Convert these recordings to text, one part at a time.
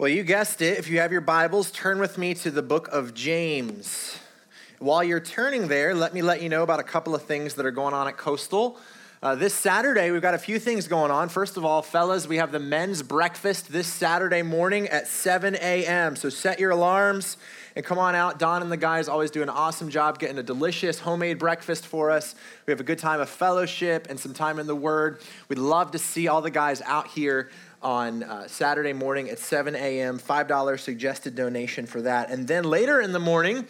Well, you guessed it. If you have your Bibles, turn with me to the book of James. While you're turning there, let me let you know about a couple of things that are going on at Coastal. This Saturday, we've got a few things going on. First of all, fellas, we have the men's breakfast this Saturday morning at 7 a.m. So set your alarms and come on out. Don and the guys always do an awesome job getting a delicious homemade breakfast for us. We have a good time of fellowship and some time in the Word. We'd love to see all the guys out here on Saturday morning at 7 a.m., $5 suggested donation for that. And then later in the morning,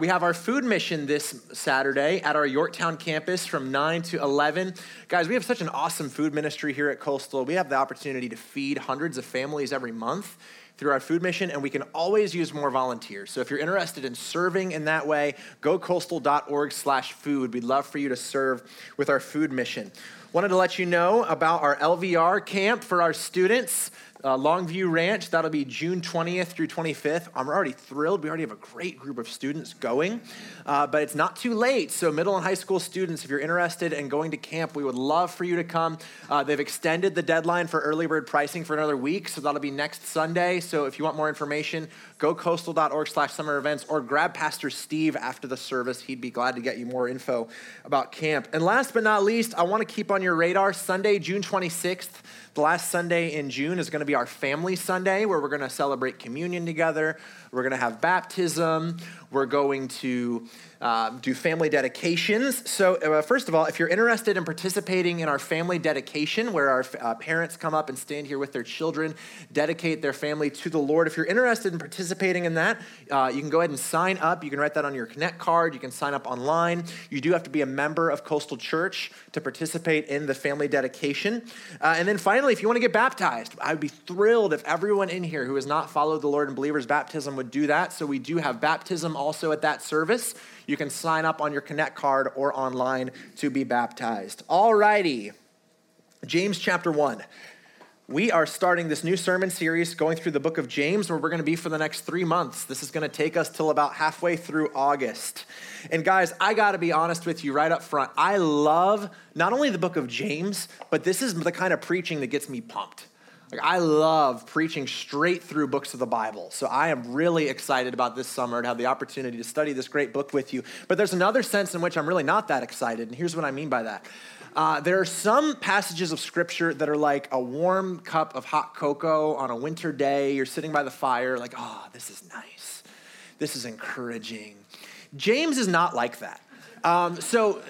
we have our food mission this Saturday at our Yorktown campus from 9 to 11. Guys, we have such an awesome food ministry here at Coastal. We have the opportunity to feed hundreds of families every month through our food mission, and we can always use more volunteers. So if you're interested in serving in that way, go coastal.org/food. We'd love for you to serve with our food mission. Wanted to let you know about our LVR camp for our students, Longview Ranch. That'll be June 20th through 25th. I'm already thrilled. We already have a great group of students going, but it's not too late. So middle and high school students, if you're interested in going to camp, we would love for you to come. They've extended the deadline for early bird pricing for another week, so that'll be next Sunday. So if you want more information, go coastal.org/summer events or grab Pastor Steve after the service. He'd be glad to get you more info about camp. And last but not least, I want to keep on your radar. Sunday, June 26th, the last Sunday in June, is going to be our Family Sunday, where we're going to celebrate communion together. We're going to have baptism. We're going to do family dedications. So first of all, if you're interested in participating in our family dedication, where our parents come up and stand here with their children, dedicate their family to the Lord. If you're interested in participating in that, you can go ahead and sign up. You can write that on your Connect card. You can sign up online. You do have to be a member of Coastal Church to participate in the family dedication. And then finally, if you want to get baptized, I would be thrilled if everyone in here who has not followed the Lord in believer's baptism would do that. So we do have baptism also at that service. You can sign up on your Connect card or online to be baptized. All righty. James chapter 1. We are starting this new sermon series going through the book of James, where we're going to be for the next 3 months. This is going to take us till about halfway through August. And guys, I got to be honest with you right up front. I love not only the book of James, but this is the kind of preaching that gets me pumped. Like, I love preaching straight through books of the Bible. So I am really excited about this summer to have the opportunity to study this great book with you. But there's another sense in which I'm really not that excited, and here's what I mean by that. There are some passages of Scripture that are like a warm cup of hot cocoa on a winter day. You're sitting by the fire like, oh, this is nice. This is encouraging. James is not like that. So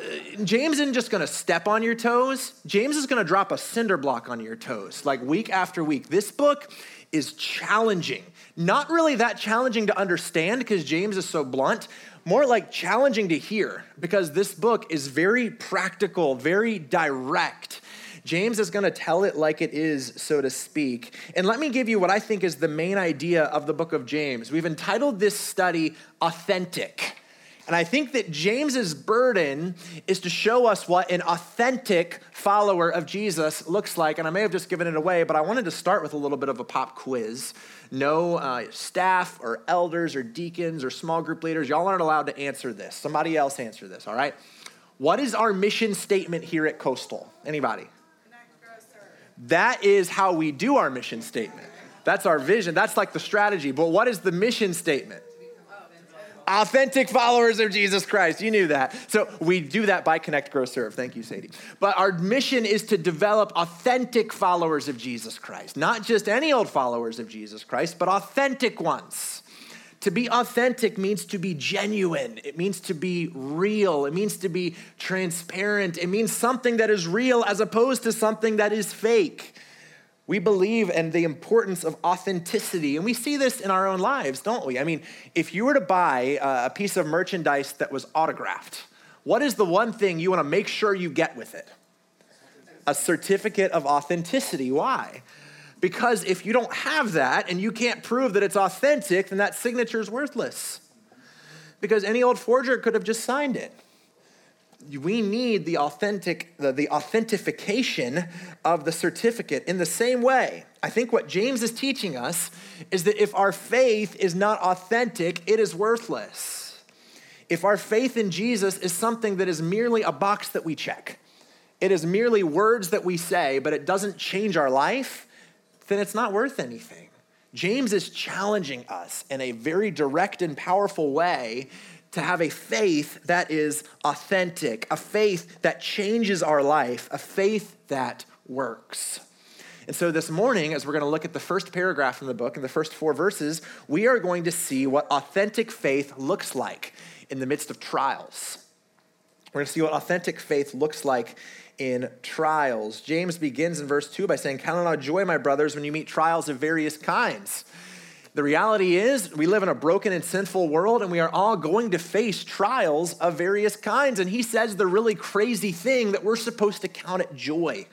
James isn't just going to step on your toes. James is going to drop a cinder block on your toes, like week after week. This book is challenging. Not really that challenging to understand because James is so blunt, more like challenging to hear because this book is very practical, very direct. James is going to tell it like it is, so to speak. And let me give you what I think is the main idea of the book of James. We've entitled this study, Authentic. And I think that James's burden is to show us what an authentic follower of Jesus looks like. And I may have just given it away, but I wanted to start with a little bit of a pop quiz. No staff or elders or deacons or small group leaders, y'all aren't allowed to answer this. Somebody else answer this, all right? What is our mission statement here at Coastal? Anybody? That is how we do our mission statement. That's our vision. That's like the strategy. But what is the mission statement? Authentic followers of Jesus Christ. You knew that. So we do that by Connect, Grow, Serve. Thank you, Sadie. But our mission is to develop authentic followers of Jesus Christ, not just any old followers of Jesus Christ, but authentic ones. To be authentic means to be genuine. It means to be real. It means to be transparent. It means something that is real as opposed to something that is fake. We believe in the importance of authenticity, and we see this in our own lives, don't we? I mean, if you were to buy a piece of merchandise that was autographed, what is the one thing you want to make sure you get with it? A certificate of authenticity. Why? Because if you don't have that and you can't prove that it's authentic, then that signature is worthless. Because any old forger could have just signed it. We need the authentic, the authentication of the certificate. In the same way, I think what James is teaching us is that if our faith is not authentic, it is worthless. If our faith in Jesus is something that is merely a box that we check, it is merely words that we say, but it doesn't change our life, then it's not worth anything. James is challenging us in a very direct and powerful way to have a faith that is authentic, a faith that changes our life, a faith that works. And so this morning, as we're going to look at the first paragraph in the book, in the first four verses, we are going to see what authentic faith looks like in the midst of trials. We're going to see what authentic faith looks like in trials. James begins in verse 2 by saying, "Count it all joy, my brothers, when you meet trials of various kinds." The reality is we live in a broken and sinful world, and we are all going to face trials of various kinds. And he says the really crazy thing that we're supposed to count it joy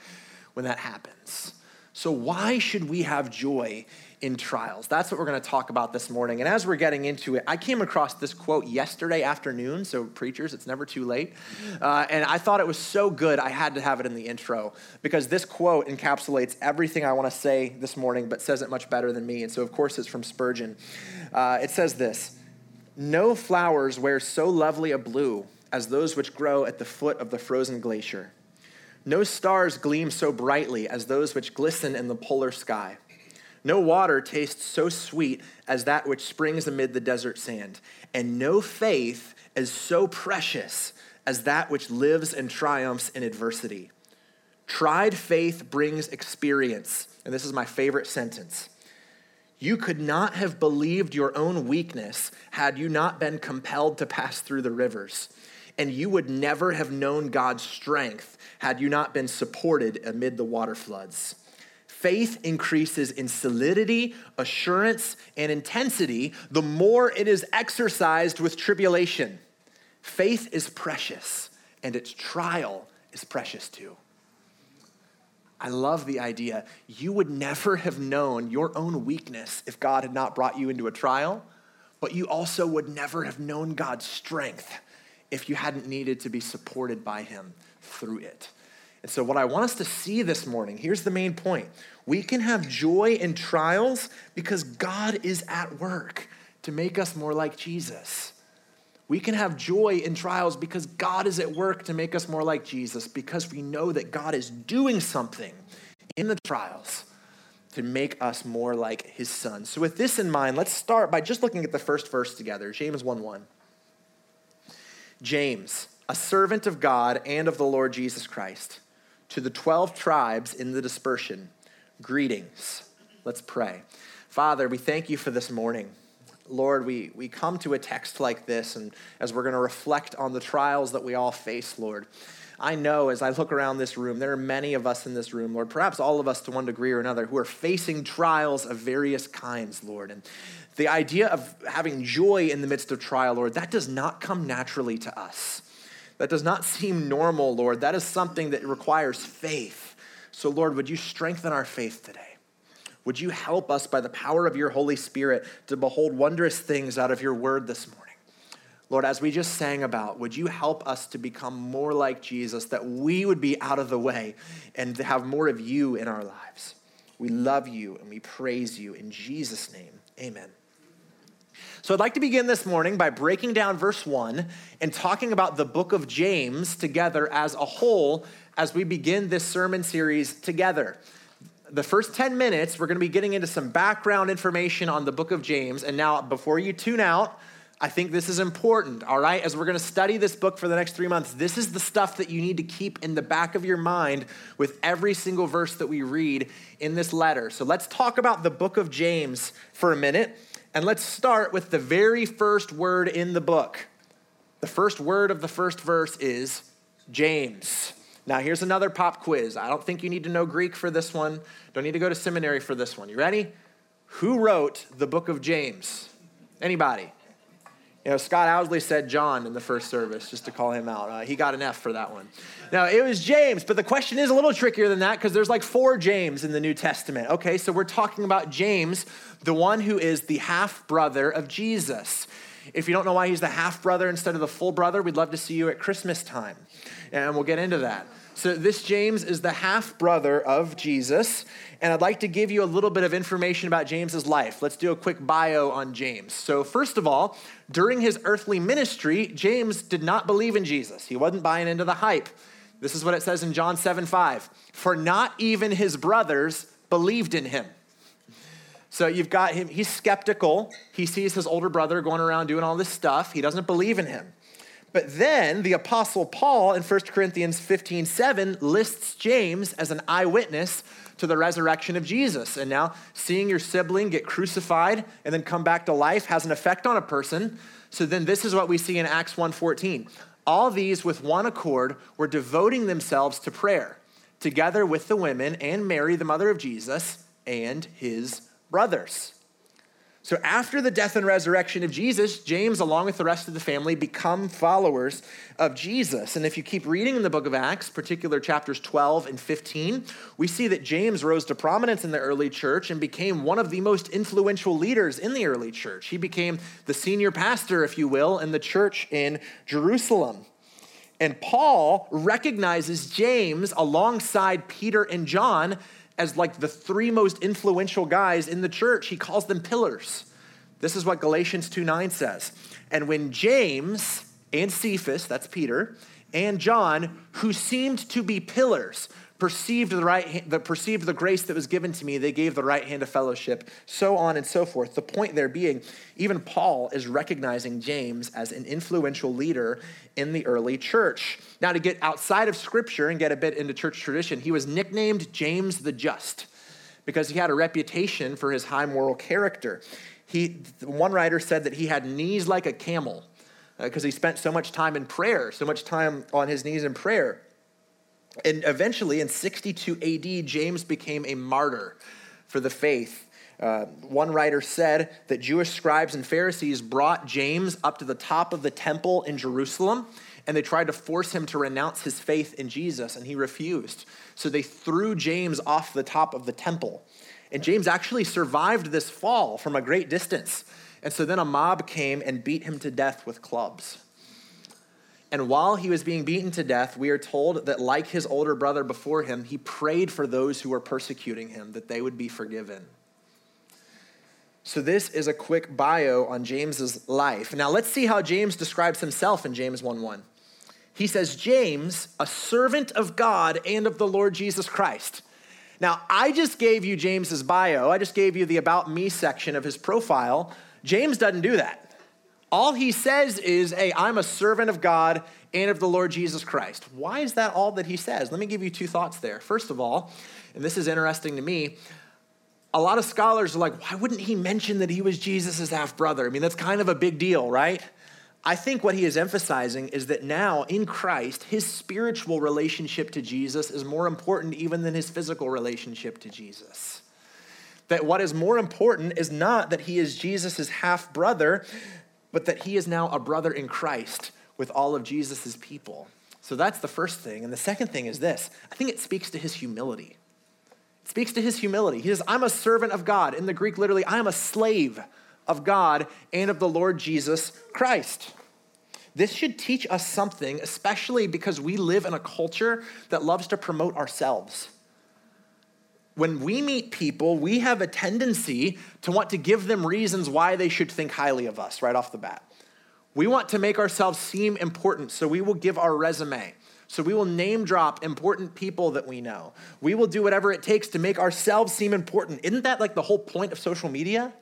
when that happens. So why should we have joy in trials? That's what we're going to talk about this morning. And as we're getting into it, I came across this quote yesterday afternoon. So preachers, it's never too late. And I thought it was so good, I had to have it in the intro, because this quote encapsulates everything I want to say this morning, but says it much better than me. And so, of course, it's from Spurgeon. It says this: "No flowers wear so lovely a blue as those which grow at the foot of the frozen glacier. No stars gleam so brightly as those which glisten in the polar sky. No water tastes so sweet as that which springs amid the desert sand. And no faith is so precious as that which lives and triumphs in adversity. Tried faith brings experience." And this is my favorite sentence. "You could not have believed your own weakness had you not been compelled to pass through the rivers. And you would never have known God's strength had you not been supported amid the water floods. Faith increases in solidity, assurance, and intensity the more it is exercised with tribulation. Faith is precious, and its trial is precious too." I love the idea. You would never have known your own weakness if God had not brought you into a trial, but you also would never have known God's strength if you hadn't needed to be supported by him through it. And so what I want us to see this morning, here's the main point. We can have joy in trials because God is at work to make us more like Jesus. We can have joy in trials because God is at work to make us more like Jesus, because we know that God is doing something in the trials to make us more like his son. So with this in mind, let's start by just looking at the first verse together, James 1:1. "James, a servant of God and of the Lord Jesus Christ, to the 12 tribes in the dispersion, greetings." Let's pray. Father, we thank you for this morning. Lord, we come to a text like this, and as we're going to reflect on the trials that we all face, Lord, I know as I look around this room, there are many of us in this room, Lord, perhaps all of us to one degree or another, who are facing trials of various kinds, Lord. And the idea of having joy in the midst of trial, Lord, that does not come naturally to us. That does not seem normal, Lord. That is something that requires faith. So, Lord, would you strengthen our faith today? Would you help us by the power of your Holy Spirit to behold wondrous things out of your word this morning? Lord, as we just sang about, would you help us to become more like Jesus, that we would be out of the way and to have more of you in our lives? We love you and we praise you in Jesus' name, amen. So I'd like to begin this morning by breaking down verse 1 and talking about the book of James together as a whole as we begin this sermon series together. The first 10 minutes, we're going to be getting into some background information on the book of James. And now, before you tune out, I think this is important, all right? As we're going to study this book for the next 3 months, this is the stuff that you need to keep in the back of your mind with every single verse that we read in this letter. So let's talk about the book of James for a minute, and let's start with the very first word in the book. The first word of the first verse is James. Now, here's another pop quiz. I don't think you need to know Greek for this one. Don't need to go to seminary for this one. You ready? Who wrote the book of James? Anybody? You know, Scott Owsley said John in the first service, just to call him out. He got an F for that one. Now, it was James, but the question is a little trickier than that, because there's like 4 James in the New Testament. Okay, so we're talking about James, the one who is the half-brother of Jesus. If you don't know why he's the half-brother instead of the full brother, we'd love to see you at Christmas time, and we'll get into that. So this James is the half-brother of Jesus, and I'd like to give you a little bit of information about James's life. Let's do a quick bio on James. So first of all, during his earthly ministry, James did not believe in Jesus. He wasn't buying into the hype. This is what it says in John 7:5, "For not even his brothers believed in him." So you've got him, he's skeptical. He sees his older brother going around doing all this stuff. He doesn't believe in him. But then the Apostle Paul in 1 Corinthians 15:7 lists James as an eyewitness to the resurrection of Jesus. And now seeing your sibling get crucified and then come back to life has an effect on a person. So then this is what we see in Acts 1:14. All these with one accord were devoting themselves to prayer, together with the women and Mary, the mother of Jesus, and his brothers. So after the death and resurrection of Jesus, James, along with the rest of the family, become followers of Jesus. And if you keep reading in the book of Acts, particular chapters 12 and 15, we see that James rose to prominence in the early church and became one of the most influential leaders in the early church. He became the senior pastor, if you will, in the church in Jerusalem. And Paul recognizes James alongside Peter and John as like the three most influential guys in the church. He calls them pillars. This is what Galatians 2:9 says. And when James and Cephas, that's Peter, and John, who seemed to be pillars, perceived the grace that was given to me, they gave the right hand of fellowship, so on and so forth. The point there being, even Paul is recognizing James as an influential leader in the early church. Now, to get outside of scripture and get a bit into church tradition, he was nicknamed James the Just because he had a reputation for his high moral character. One writer said that he had knees like a camel because he spent so much time in prayer, so much time on his knees in prayer. And eventually in 62 AD, James became a martyr for the faith. One writer said that Jewish scribes and Pharisees brought James up to the top of the temple in Jerusalem, and they tried to force him to renounce his faith in Jesus, and he refused. So they threw James off the top of the temple. And James actually survived this fall from a great distance. And so then a mob came and beat him to death with clubs. And while he was being beaten to death, we are told that like his older brother before him, he prayed for those who were persecuting him, that they would be forgiven. So this is a quick bio on James's life. Now let's see how James describes himself in James 1:1. He says, James, a servant of God and of the Lord Jesus Christ. Now I just gave you James's bio. I just gave you the about me section of his profile. James doesn't do that. All he says is, hey, I'm a servant of God and of the Lord Jesus Christ. Why is that all that he says? Let me give you two thoughts there. First of all, and this is interesting to me, a lot of scholars are like, why wouldn't he mention that he was Jesus' half-brother? I mean, that's kind of a big deal, right? I think what he is emphasizing is that now in Christ, his spiritual relationship to Jesus is more important even than his physical relationship to Jesus. That what is more important is not that he is Jesus' half-brother, but that he is now a brother in Christ with all of Jesus's people. So that's the first thing. And the second thing is this. I think it speaks to his humility. It speaks to his humility. He says, I'm a servant of God. In the Greek, literally, I am a slave of God and of the Lord Jesus Christ. This should teach us something, especially because we live in a culture that loves to promote ourselves. When we meet people, we have a tendency to want to give them reasons why they should think highly of us right off the bat. We want to make ourselves seem important, so we will give our resume. So we will name drop important people that we know. We will do whatever it takes to make ourselves seem important. Isn't that like the whole point of social media?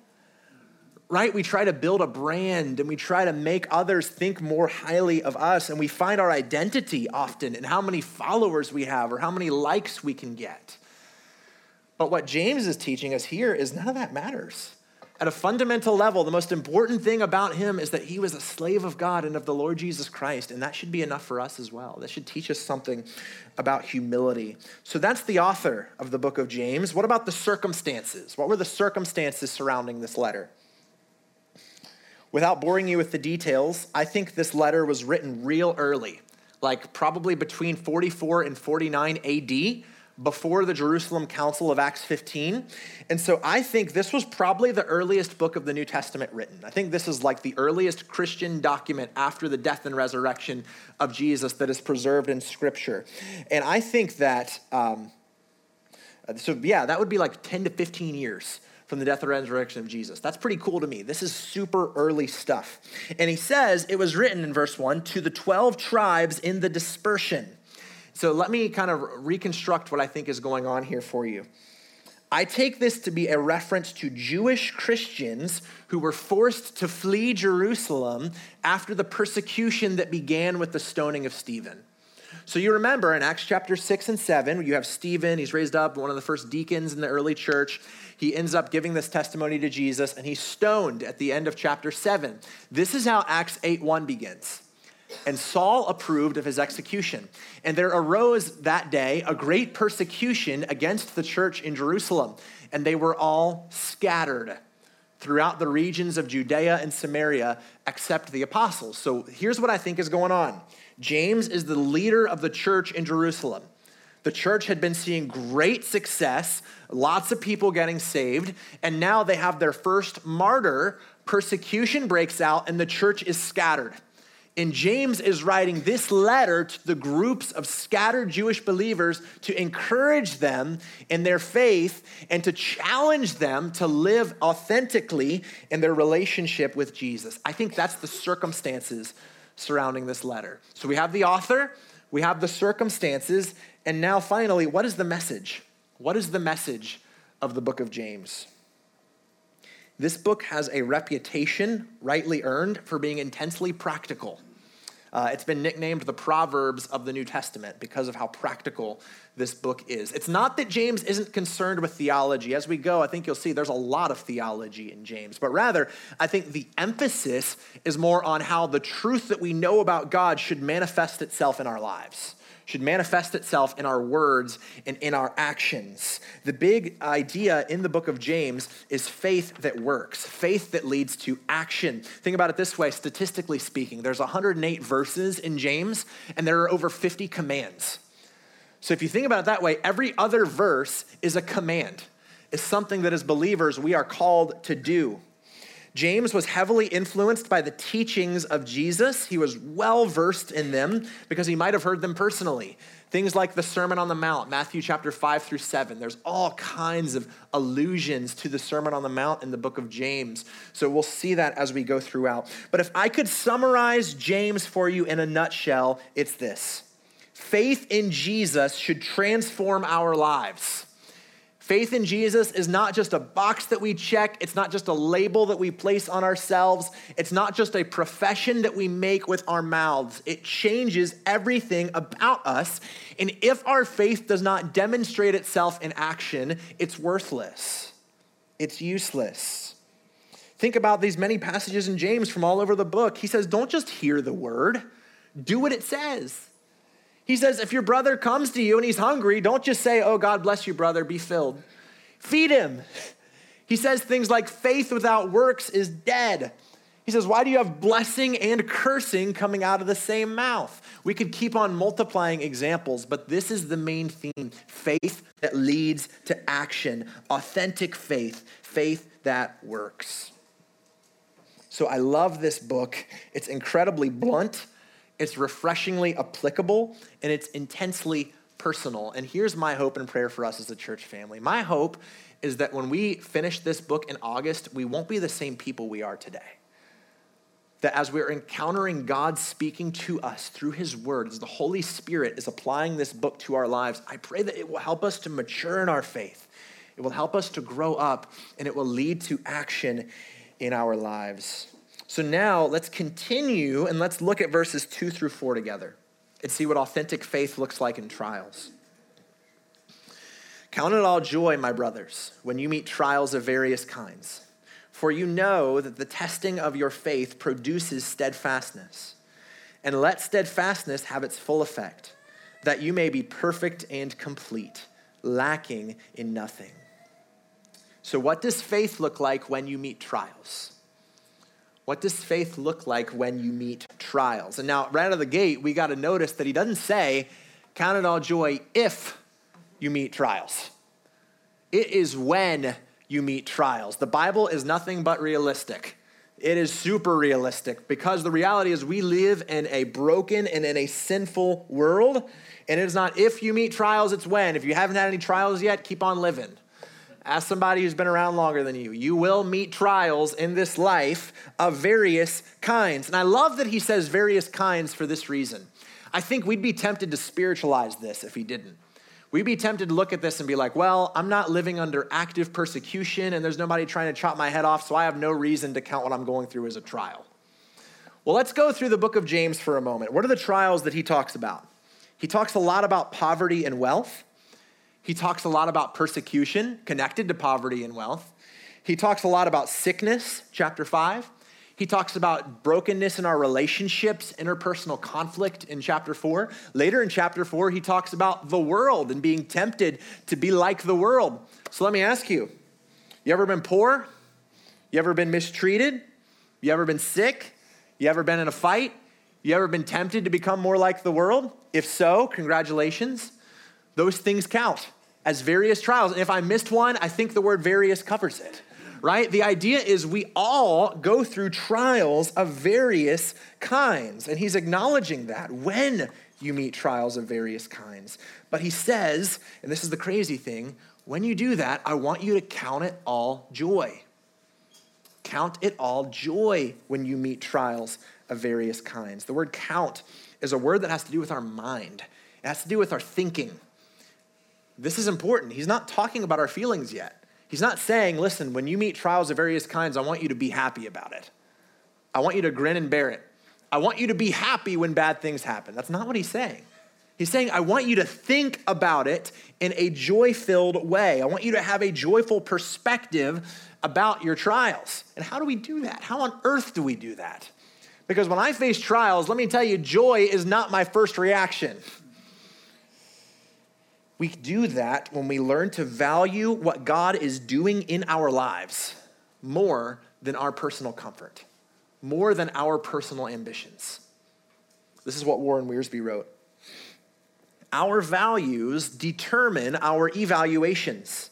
Right? We try to build a brand and we try to make others think more highly of us, and we find our identity often in how many followers we have or how many likes we can get. But what James is teaching us here is none of that matters. At a fundamental level, the most important thing about him is that he was a slave of God and of the Lord Jesus Christ, and that should be enough for us as well. That should teach us something about humility. So that's the author of the book of James. What about the circumstances? What were the circumstances surrounding this letter? Without boring you with the details, I think this letter was written real early, like probably between 44 and 49 AD, before the Jerusalem Council of Acts 15. And so I think this was probably the earliest book of the New Testament written. I think this is like the earliest Christian document after the death and resurrection of Jesus that is preserved in scripture. And I think that, that would be like 10 to 15 years from the death and resurrection of Jesus. That's pretty cool to me. This is super early stuff. And he says it was written in verse 1 to the 12 tribes in the dispersion. So let me kind of reconstruct what I think is going on here for you. I take this to be a reference to Jewish Christians who were forced to flee Jerusalem after the persecution that began with the stoning of Stephen. So you remember in Acts chapter 6 and 7, you have Stephen, he's raised up, one of the first deacons in the early church. He ends up giving this testimony to Jesus, and he's stoned at the end of chapter 7. This is how Acts 8:1 begins. And Saul approved of his execution. And there arose that day a great persecution against the church in Jerusalem, and they were all scattered throughout the regions of Judea and Samaria, except the apostles. So here's what I think is going on. James is the leader of the church in Jerusalem. The church had been seeing great success, lots of people getting saved, and now they have their first martyr. Persecution breaks out, and the church is scattered. And James is writing this letter to the groups of scattered Jewish believers to encourage them in their faith and to challenge them to live authentically in their relationship with Jesus. I think that's the circumstances surrounding this letter. So we have the author, we have the circumstances, and now finally, what is the message? What is the message of the book of James? This book has a reputation, rightly earned, for being intensely practical. It's been nicknamed the Proverbs of the New Testament because of how practical this book is. It's not that James isn't concerned with theology. As we go, I think you'll see there's a lot of theology in James, but rather I think the emphasis is more on how the truth that we know about God should manifest itself in our lives, should manifest itself in our words and in our actions. The big idea in the book of James is faith that works, faith that leads to action. Think about it this way, statistically speaking, there's 108 verses in James, and there are over 50 commands. So if you think about it that way, every other verse is a command, is something that as believers we are called to do. James was heavily influenced by the teachings of Jesus. He was well-versed in them because he might have heard them personally. Things like the Sermon on the Mount, Matthew chapter 5 through 7. There's all kinds of allusions to the Sermon on the Mount in the book of James. So we'll see that as we go throughout. But if I could summarize James for you in a nutshell, it's this. Faith in Jesus should transform our lives. Faith in Jesus is not just a box that we check. It's not just a label that we place on ourselves. It's not just a profession that we make with our mouths. It changes everything about us. And if our faith does not demonstrate itself in action, it's worthless. It's useless. Think about these many passages in James from all over the book. He says, don't just hear the word, do what it says. He says, if your brother comes to you and he's hungry, don't just say, oh, God bless you, brother, be filled. Feed him. He says things like faith without works is dead. He says, why do you have blessing and cursing coming out of the same mouth? We could keep on multiplying examples, but this is the main theme, faith that leads to action, authentic faith, faith that works. So I love this book. It's incredibly blunt. It's refreshingly applicable, and it's intensely personal. And here's my hope and prayer for us as a church family. My hope is that when we finish this book in August, we won't be the same people we are today. That as we're encountering God speaking to us through his word, as the Holy Spirit is applying this book to our lives, I pray that it will help us to mature in our faith. It will help us to grow up, and it will lead to action in our lives. So now let's continue and let's look at verses 2 through 4 together and see what authentic faith looks like in trials. Count it all joy, my brothers, when you meet trials of various kinds, for you know that the testing of your faith produces steadfastness. And let steadfastness have its full effect, that you may be perfect and complete, lacking in nothing. So what does faith look like when you meet trials? What does faith look like when you meet trials? And now right out of the gate, we got to notice that he doesn't say, count it all joy if you meet trials. It is when you meet trials. The Bible is nothing but realistic. It is super realistic because the reality is we live in a broken and in a sinful world. And it is not if you meet trials, it's when. If you haven't had any trials yet, keep on living. Ask somebody who's been around longer than you. You will meet trials in this life of various kinds. And I love that he says various kinds for this reason. I think we'd be tempted to spiritualize this if he didn't. We'd be tempted to look at this and be like, well, I'm not living under active persecution and there's nobody trying to chop my head off, so I have no reason to count what I'm going through as a trial. Well, let's go through the book of James for a moment. What are the trials that he talks about? He talks a lot about poverty and wealth. He talks a lot about persecution connected to poverty and wealth. He talks a lot about sickness, chapter 5. He talks about brokenness in our relationships, interpersonal conflict in chapter 4. Later in chapter 4, he talks about the world and being tempted to be like the world. So let me ask you, you ever been poor? You ever been mistreated? You ever been sick? You ever been in a fight? You ever been tempted to become more like the world? If so, congratulations. Those things count as various trials. And if I missed one, I think the word various covers it. Right? The idea is we all go through trials of various kinds. And he's acknowledging that when you meet trials of various kinds. But he says, and this is the crazy thing, when you do that, I want you to count it all joy. Count it all joy when you meet trials of various kinds. The word count is a word that has to do with our mind. It has to do with our thinking. This is important. He's not talking about our feelings yet. He's not saying, listen, when you meet trials of various kinds, I want you to be happy about it. I want you to grin and bear it. I want you to be happy when bad things happen. That's not what he's saying. He's saying, I want you to think about it in a joy-filled way. I want you to have a joyful perspective about your trials. And how do we do that? How on earth do we do that? Because when I face trials, let me tell you, joy is not my first reaction. We do that when we learn to value what God is doing in our lives more than our personal comfort, more than our personal ambitions. This is what Warren Wiersbe wrote. Our values determine our evaluations.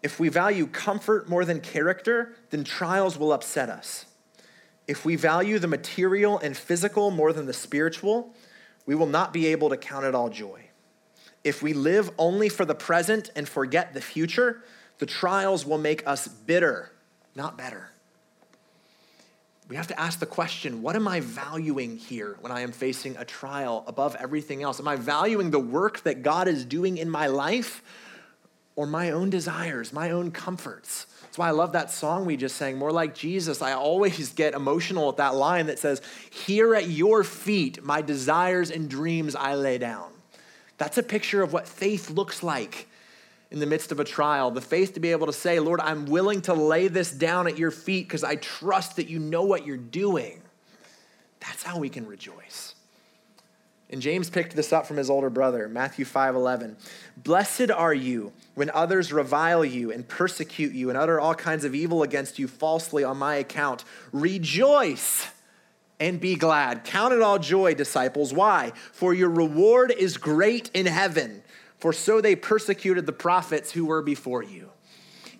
If we value comfort more than character, then trials will upset us. If we value the material and physical more than the spiritual, we will not be able to count it all joy. If we live only for the present and forget the future, the trials will make us bitter, not better. We have to ask the question, what am I valuing here when I am facing a trial above everything else? Am I valuing the work that God is doing in my life or my own desires, my own comforts? That's why I love that song we just sang, More Like Jesus. I always get emotional at that line that says, here at your feet, my desires and dreams I lay down. That's a picture of what faith looks like in the midst of a trial. The faith to be able to say, Lord, I'm willing to lay this down at your feet because I trust that you know what you're doing. That's how we can rejoice. And James picked this up from his older brother, Matthew 5:11. Blessed are you when others revile you and persecute you and utter all kinds of evil against you falsely on my account. Rejoice and be glad. Count it all joy, disciples. Why? For your reward is great in heaven, for so they persecuted the prophets who were before you.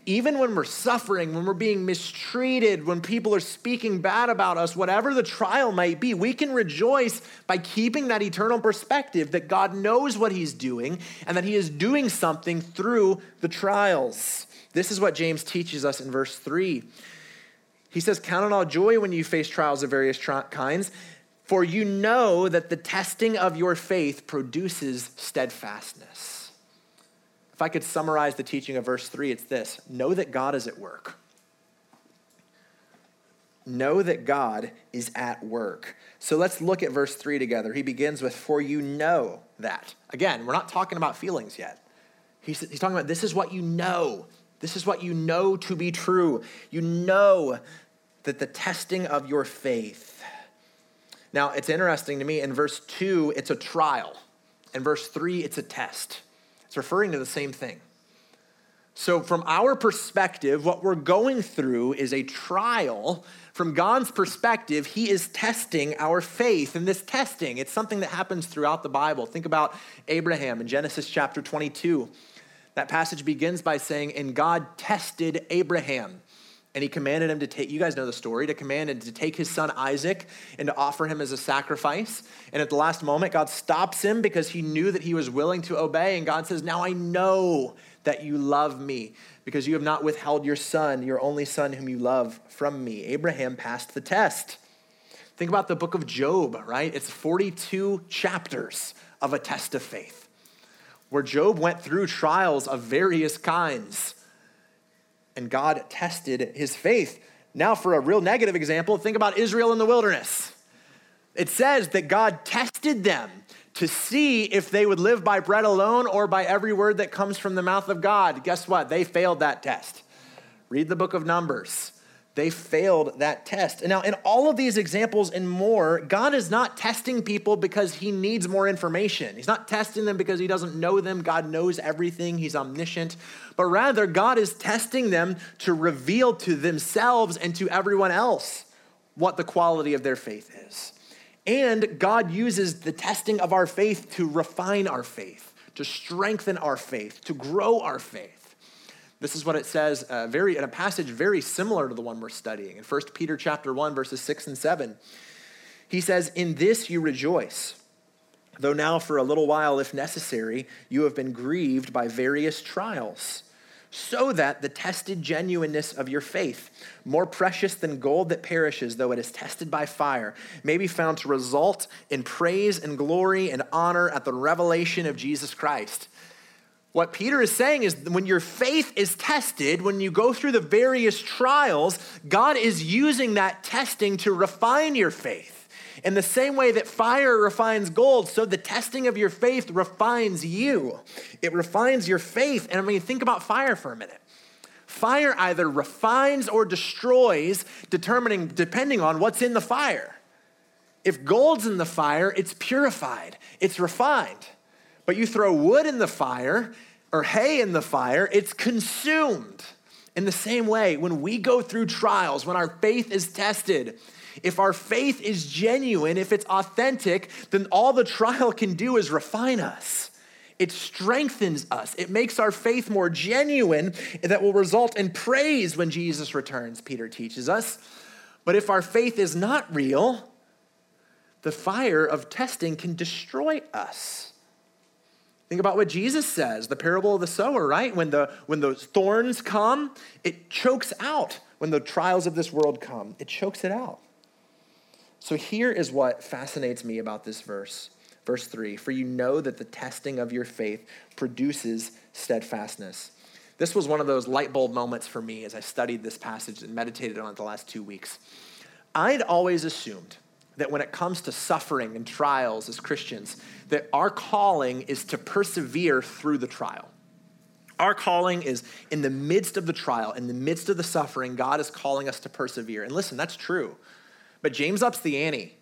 Even when we're suffering, when we're being mistreated, when people are speaking bad about us, whatever the trial might be, we can rejoice by keeping that eternal perspective that God knows what he's doing and that he is doing something through the trials. This is what James teaches us in verse 3. He says, count it all joy when you face trials of various kinds, for you know that the testing of your faith produces steadfastness. If I could summarize the teaching of verse 3, it's this. Know that God is at work. Know that God is at work. So let's look at verse 3 together. He begins with, for you know that. Again, we're not talking about feelings yet. He's talking about this is what you know. This is what you know to be true. You know that the testing of your faith. Now, it's interesting to me, in verse 2, it's a trial. In verse 3, it's a test. It's referring to the same thing. So from our perspective, what we're going through is a trial. From God's perspective, he is testing our faith. And this testing, it's something that happens throughout the Bible. Think about Abraham in Genesis chapter 22. That passage begins by saying, and God tested Abraham. And he commanded him to take, you guys know the story, to command him to take his son Isaac and to offer him as a sacrifice. And at the last moment, God stops him because he knew that he was willing to obey. And God says, now I know that you love me because you have not withheld your son, your only son whom you love, from me. Abraham passed the test. Think about the book of Job, right? It's 42 chapters of a test of faith. where Job went through trials of various kinds, and God tested his faith. Now, for a real negative example, think about Israel in the wilderness. It says that God tested them to see if they would live by bread alone or by every word that comes from the mouth of God. Guess what? They failed that test. Read the book of Numbers. They failed that test. And now in all of these examples and more, God is not testing people because he needs more information. He's not testing them because he doesn't know them. God knows everything. He's omniscient. But rather, God is testing them to reveal to themselves and to everyone else what the quality of their faith is. And God uses the testing of our faith to refine our faith, to strengthen our faith, to grow our faith. This is what it says in a passage very similar to the one we're studying. In 1 Peter chapter 1, verses 6 and 7, he says, "In this you rejoice, though now for a little while, if necessary, you have been grieved by various trials, so that the tested genuineness of your faith, more precious than gold that perishes, though it is tested by fire, may be found to result in praise and glory and honor at the revelation of Jesus Christ." What Peter is saying is when your faith is tested, when you go through the various trials, God is using that testing to refine your faith. In the same way that fire refines gold, so the testing of your faith refines you. It refines your faith. And I mean, think about fire for a minute. Fire either refines or destroys, depending on what's in the fire. If gold's in the fire, it's purified, it's refined. But you throw wood in the fire or hay in the fire, it's consumed. In the same way, when we go through trials, when our faith is tested, if our faith is genuine, if it's authentic, then all the trial can do is refine us. It strengthens us. It makes our faith more genuine, and that will result in praise when Jesus returns, Peter teaches us. But if our faith is not real, the fire of testing can destroy us. Think about what Jesus says, the parable of the sower, right? When those thorns come, it chokes out. When the trials of this world come, it chokes it out. So here is what fascinates me about this verse. Verse 3, "For you know that the testing of your faith produces steadfastness." This was one of those light bulb moments for me as I studied this passage and meditated on it the last 2 weeks. I'd always assumed that when it comes to suffering and trials as Christians, that our calling is to persevere through the trial. Our calling is in the midst of the trial, in the midst of the suffering, God is calling us to persevere. And listen, that's true. But James ups the ante.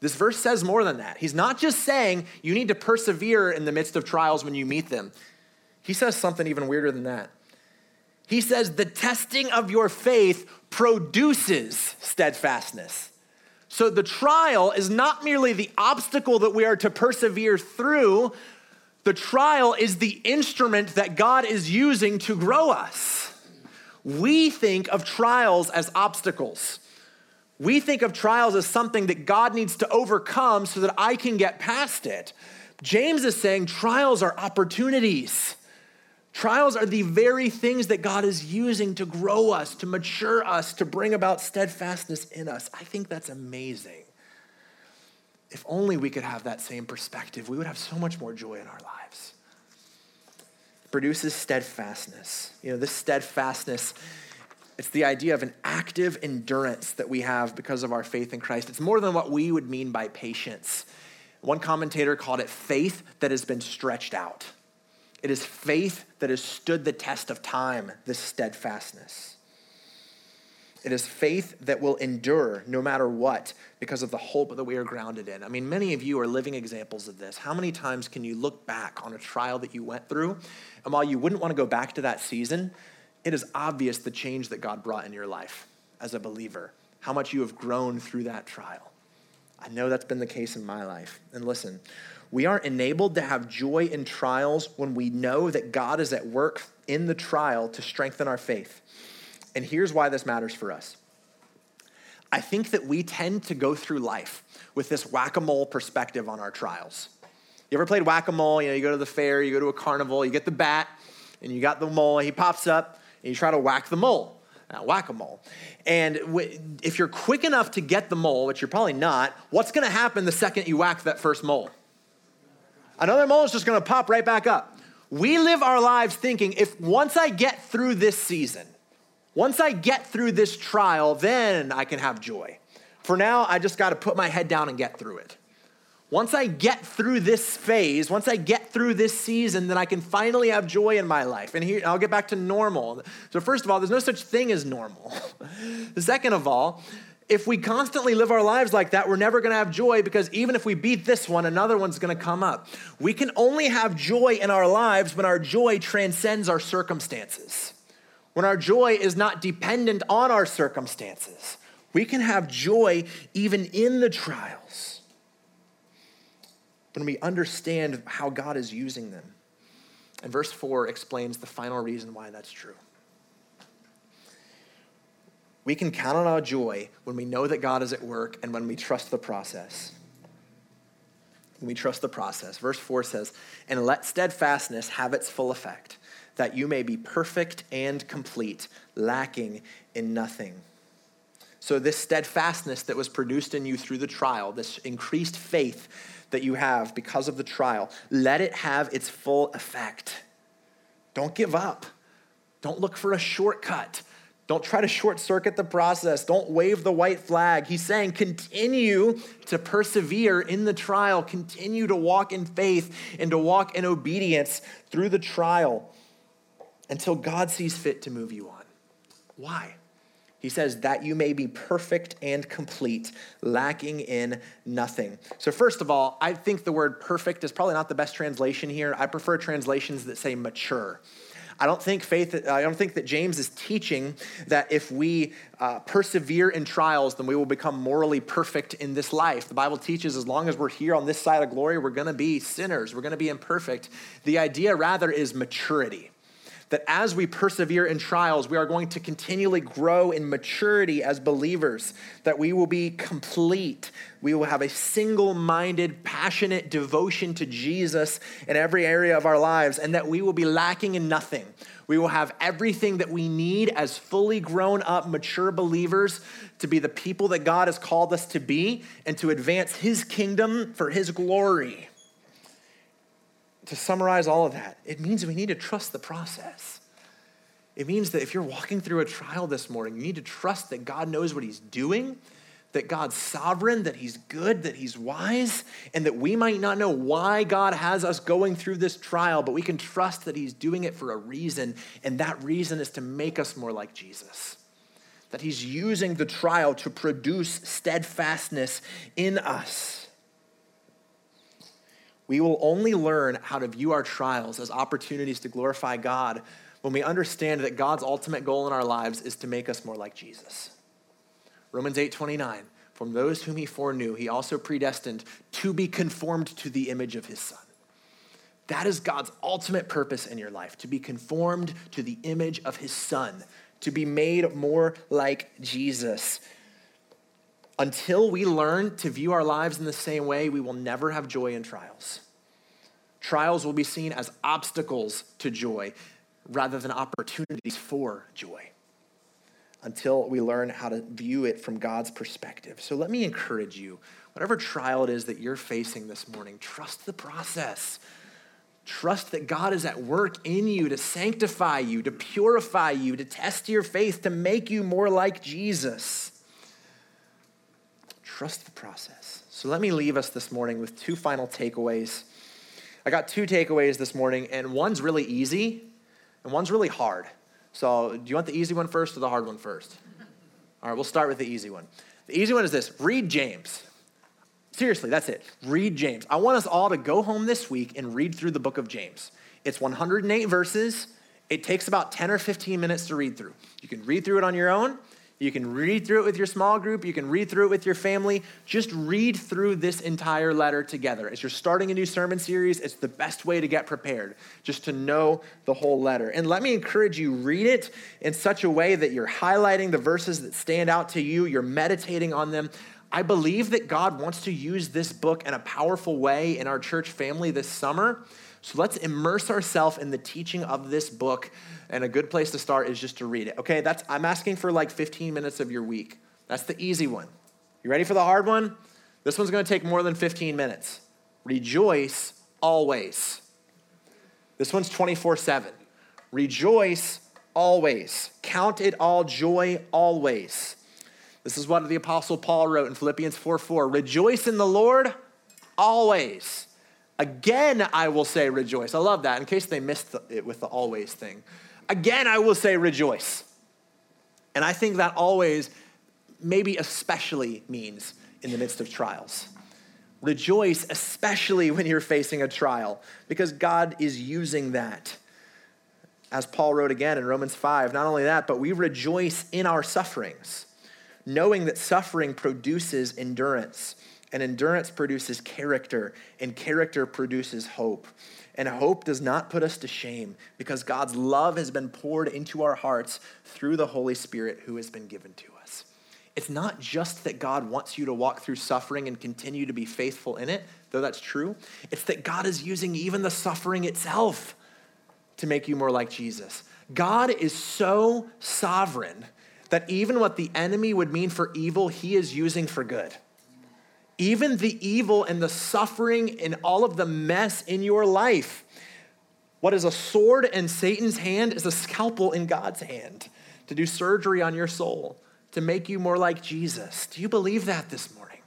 This verse says more than that. He's not just saying you need to persevere in the midst of trials when you meet them. He says something even weirder than that. He says the testing of your faith produces steadfastness. So the trial is not merely the obstacle that we are to persevere through. The trial is the instrument that God is using to grow us. We think of trials as obstacles. We think of trials as something that God needs to overcome so that I can get past it. James is saying trials are opportunities. Trials are the very things that God is using to grow us, to mature us, to bring about steadfastness in us. I think that's amazing. If only we could have that same perspective, we would have so much more joy in our lives. It produces steadfastness. You know, this steadfastness, it's the idea of an active endurance that we have because of our faith in Christ. It's more than what we would mean by patience. One commentator called it faith that has been stretched out. It is faith that has stood the test of time, this steadfastness. It is faith that will endure no matter what because of the hope that we are grounded in. I mean, many of you are living examples of this. How many times can you look back on a trial that you went through? And while you wouldn't want to go back to that season, it is obvious the change that God brought in your life as a believer, how much you have grown through that trial. I know that's been the case in my life. And listen, we are enabled to have joy in trials when we know that God is at work in the trial to strengthen our faith. And here's why this matters for us. I think that we tend to go through life with this whack-a-mole perspective on our trials. You ever played whack-a-mole? You go to the fair, you go to a carnival, you get the bat, and you got the mole, he pops up, and you try to whack the mole. Now, whack-a-mole. And if you're quick enough to get the mole, which you're probably not, what's going to happen the second you whack that first mole? Another emotion is going to pop right back up. We live our lives thinking, if once I get through this season, once I get through this trial, then I can have joy. For now, I just got to put my head down and get through it. Once I get through this phase, once I get through this season, then I can finally have joy in my life. And here, I'll get back to normal. So first of all, there's no such thing as normal. Second of all, if we constantly live our lives like that, we're never going to have joy, because even if we beat this one, another one's going to come up. We can only have joy in our lives when our joy transcends our circumstances, when our joy is not dependent on our circumstances. We can have joy even in the trials when we understand how God is using them. And verse 4 explains the final reason why that's true. We can count on our joy when we know that God is at work and when we trust the process. When we trust the process. Verse 4 says, "And let steadfastness have its full effect, that you may be perfect and complete, lacking in nothing." So this steadfastness that was produced in you through the trial, this increased faith that you have because of the trial, let it have its full effect. Don't give up. Don't look for a shortcut. Don't try to short circuit the process. Don't wave the white flag. He's saying continue to persevere in the trial. Continue to walk in faith and to walk in obedience through the trial until God sees fit to move you on. Why? He says that you may be perfect and complete, lacking in nothing. So first of all, I think the word perfect is probably not the best translation here. I prefer translations that say mature. I don't think that James is teaching that if we persevere in trials, then we will become morally perfect in this life. The Bible teaches as long as we're here on this side of glory, we're going to be sinners. We're going to be imperfect. The idea rather is maturity, that as we persevere in trials, we are going to continually grow in maturity as believers, that we will be complete. We will have a single-minded, passionate devotion to Jesus in every area of our lives, and that we will be lacking in nothing. We will have everything that we need as fully grown-up, mature believers to be the people that God has called us to be and to advance his kingdom for his glory. To summarize all of that, it means we need to trust the process. It means that if you're walking through a trial this morning, you need to trust that God knows what he's doing, that God's sovereign, that he's good, that he's wise, and that we might not know why God has us going through this trial, but we can trust that he's doing it for a reason, and that reason is to make us more like Jesus, that he's using the trial to produce steadfastness in us. We will only learn how to view our trials as opportunities to glorify God when we understand that God's ultimate goal in our lives is to make us more like Jesus. Romans 8:29, from those whom he foreknew, he also predestined to be conformed to the image of his Son. That is God's ultimate purpose in your life, to be conformed to the image of his Son, to be made more like Jesus. Until we learn to view our lives in the same way, we will never have joy in trials. Trials will be seen as obstacles to joy rather than opportunities for joy, until we learn how to view it from God's perspective. So let me encourage you, whatever trial it is that you're facing this morning, trust the process. Trust that God is at work in you to sanctify you, to purify you, to test your faith, to make you more like Jesus. Trust the process. So let me leave us this morning with two final takeaways. I got two takeaways this morning, and one's really easy, and one's really hard. So do you want the easy one first or the hard one first? All right, we'll start with the easy one. The easy one is this: read James. Seriously, that's it. Read James. I want us all to go home this week and read through the book of James. It's 108 verses. It takes about 10 or 15 minutes to read through. You can read through it on your own. You can read through it with your small group. You can read through it with your family. Just read through this entire letter together. As you're starting a new sermon series, it's the best way to get prepared, just to know the whole letter. And let me encourage you, read it in such a way that you're highlighting the verses that stand out to you. You're meditating on them. I believe that God wants to use this book in a powerful way in our church family this summer. So let's immerse ourselves in the teaching of this book, and a good place to start is just to read it. Okay, I'm asking for like 15 minutes of your week. That's the easy one. You ready for the hard one? This one's going to take more than 15 minutes. Rejoice always. This one's 24/7. Rejoice always. Count it all joy always. This is what the Apostle Paul wrote in Philippians 4:4. Rejoice in the Lord always. Again, I will say rejoice. I love that in case they missed it with the always thing. Again, I will say rejoice. And I think that always maybe especially means in the midst of trials. Rejoice, especially when you're facing a trial, because God is using that. As Paul wrote again in Romans 5, not only that, but we rejoice in our sufferings, knowing that suffering produces endurance, and endurance produces character, and character produces hope. And hope does not put us to shame, because God's love has been poured into our hearts through the Holy Spirit who has been given to us. It's not just that God wants you to walk through suffering and continue to be faithful in it, though that's true. It's that God is using even the suffering itself to make you more like Jesus. God is so sovereign that even what the enemy would mean for evil, he is using for good. Even the evil and the suffering and all of the mess in your life, what is a sword in Satan's hand is a scalpel in God's hand to do surgery on your soul, to make you more like Jesus. Do you believe that this morning?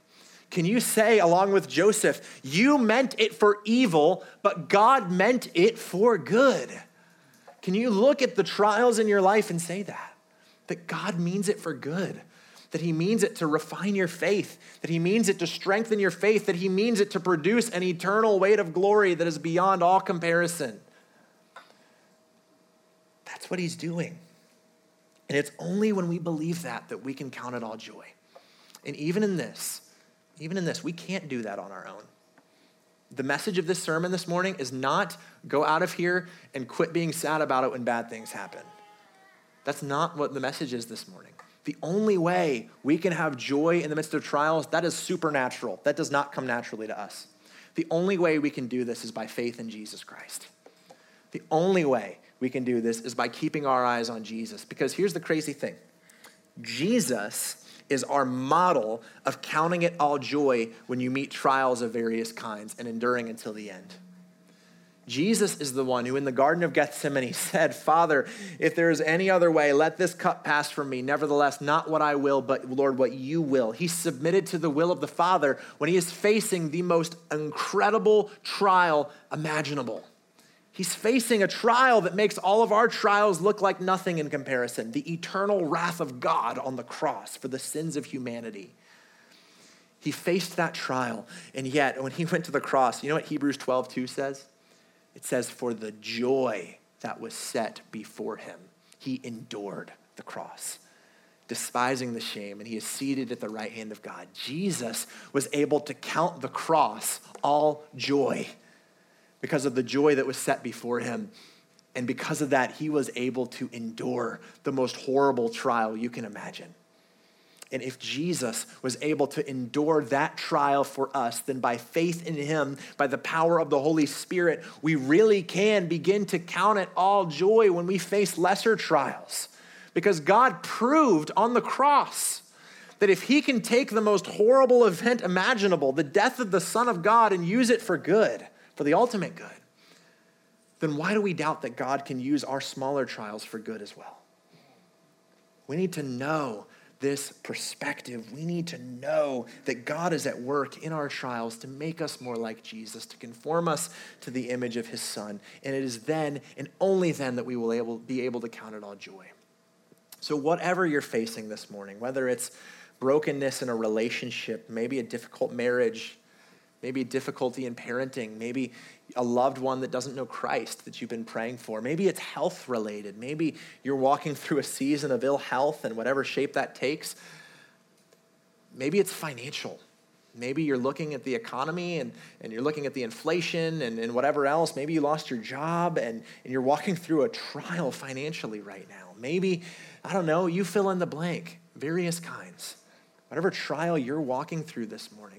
Can you say, along with Joseph, you meant it for evil, but God meant it for good? Can you look at the trials in your life and say that? That God means it for good. That he means it to refine your faith. That he means it to strengthen your faith. That he means it to produce an eternal weight of glory that is beyond all comparison. That's what he's doing. And it's only when we believe that that we can count it all joy. And even in this, we can't do that on our own. The message of this sermon this morning is not go out of here and quit being sad about it when bad things happen. That's not what the message is this morning. The only way we can have joy in the midst of trials, that is supernatural. That does not come naturally to us. The only way we can do this is by faith in Jesus Christ. The only way we can do this is by keeping our eyes on Jesus. Because here's the crazy thing. Jesus is our model of counting it all joy when you meet trials of various kinds and enduring until the end. Jesus is the one who in the Garden of Gethsemane said, Father, if there is any other way, let this cup pass from me. Nevertheless, not what I will, but Lord, what you will. He submitted to the will of the Father when he is facing the most incredible trial imaginable. He's facing a trial that makes all of our trials look like nothing in comparison, the eternal wrath of God on the cross for the sins of humanity. He faced that trial, and yet when he went to the cross, you know what Hebrews 12:2 says? It says, for the joy that was set before him, he endured the cross, despising the shame, and he is seated at the right hand of God. Jesus was able to count the cross all joy, because of the joy that was set before him. And because of that, he was able to endure the most horrible trial you can imagine. And if Jesus was able to endure that trial for us, then by faith in him, by the power of the Holy Spirit, we really can begin to count it all joy when we face lesser trials. Because God proved on the cross that if he can take the most horrible event imaginable, the death of the Son of God, and use it for good, for the ultimate good, then why do we doubt that God can use our smaller trials for good as well? We need to know this perspective. We need to know that God is at work in our trials to make us more like Jesus, to conform us to the image of his Son. And it is then and only then that we will be able to count it all joy. So whatever you're facing this morning, whether it's brokenness in a relationship, maybe a difficult marriage, maybe difficulty in parenting, maybe a loved one that doesn't know Christ that you've been praying for. Maybe it's health related. Maybe you're walking through a season of ill health in whatever shape that takes. Maybe it's financial. Maybe you're looking at the economy and you're looking at the inflation and whatever else. Maybe you lost your job and you're walking through a trial financially right now. Maybe, I don't know, you fill in the blank, various kinds. Whatever trial you're walking through this morning,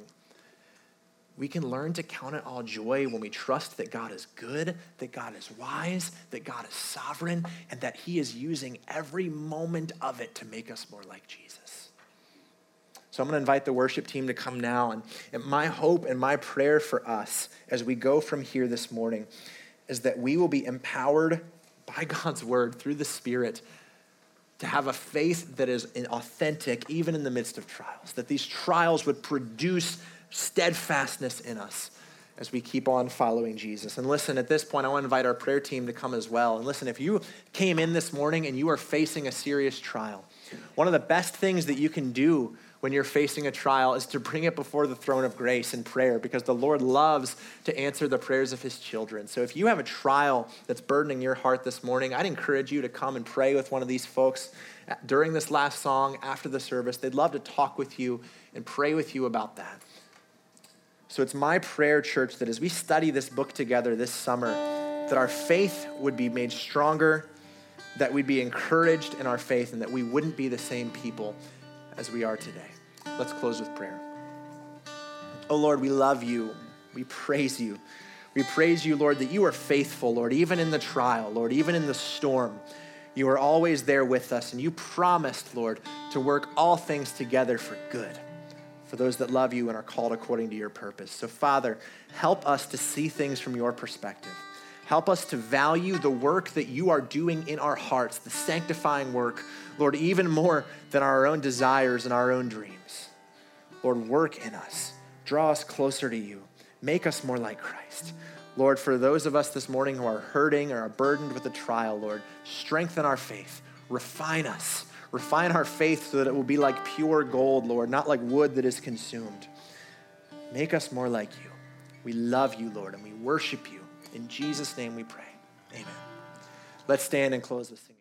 we can learn to count it all joy when we trust that God is good, that God is wise, that God is sovereign, and that he is using every moment of it to make us more like Jesus. So I'm going to invite the worship team to come now. And my hope and my prayer for us as we go from here this morning is that we will be empowered by God's word through the Spirit to have a faith that is authentic even in the midst of trials, that these trials would produce steadfastness in us as we keep on following Jesus. And listen, at this point, I want to invite our prayer team to come as well. And listen, if you came in this morning and you are facing a serious trial, one of the best things that you can do when you're facing a trial is to bring it before the throne of grace in prayer, because the Lord loves to answer the prayers of his children. So if you have a trial that's burdening your heart this morning, I'd encourage you to come and pray with one of these folks during this last song, after the service. They'd love to talk with you and pray with you about that. So it's my prayer, church, that as we study this book together this summer, that our faith would be made stronger, that we'd be encouraged in our faith, and that we wouldn't be the same people as we are today. Let's close with prayer. Oh Lord, we love you. We praise you. We praise you, Lord, that you are faithful, Lord, even in the trial, Lord, even in the storm. You are always there with us, and you promised, Lord, to work all things together for good, for those that love you and are called according to your purpose. So Father, help us to see things from your perspective. Help us to value the work that you are doing in our hearts, the sanctifying work, Lord, even more than our own desires and our own dreams. Lord, work in us. Draw us closer to you. Make us more like Christ. Lord, for those of us this morning who are hurting or are burdened with a trial, Lord, strengthen our faith. Refine us. Refine our faith so that it will be like pure gold, Lord, not like wood that is consumed. Make us more like you. We love you, Lord, and we worship you. In Jesus' name we pray. Amen. Let's stand and close this thing.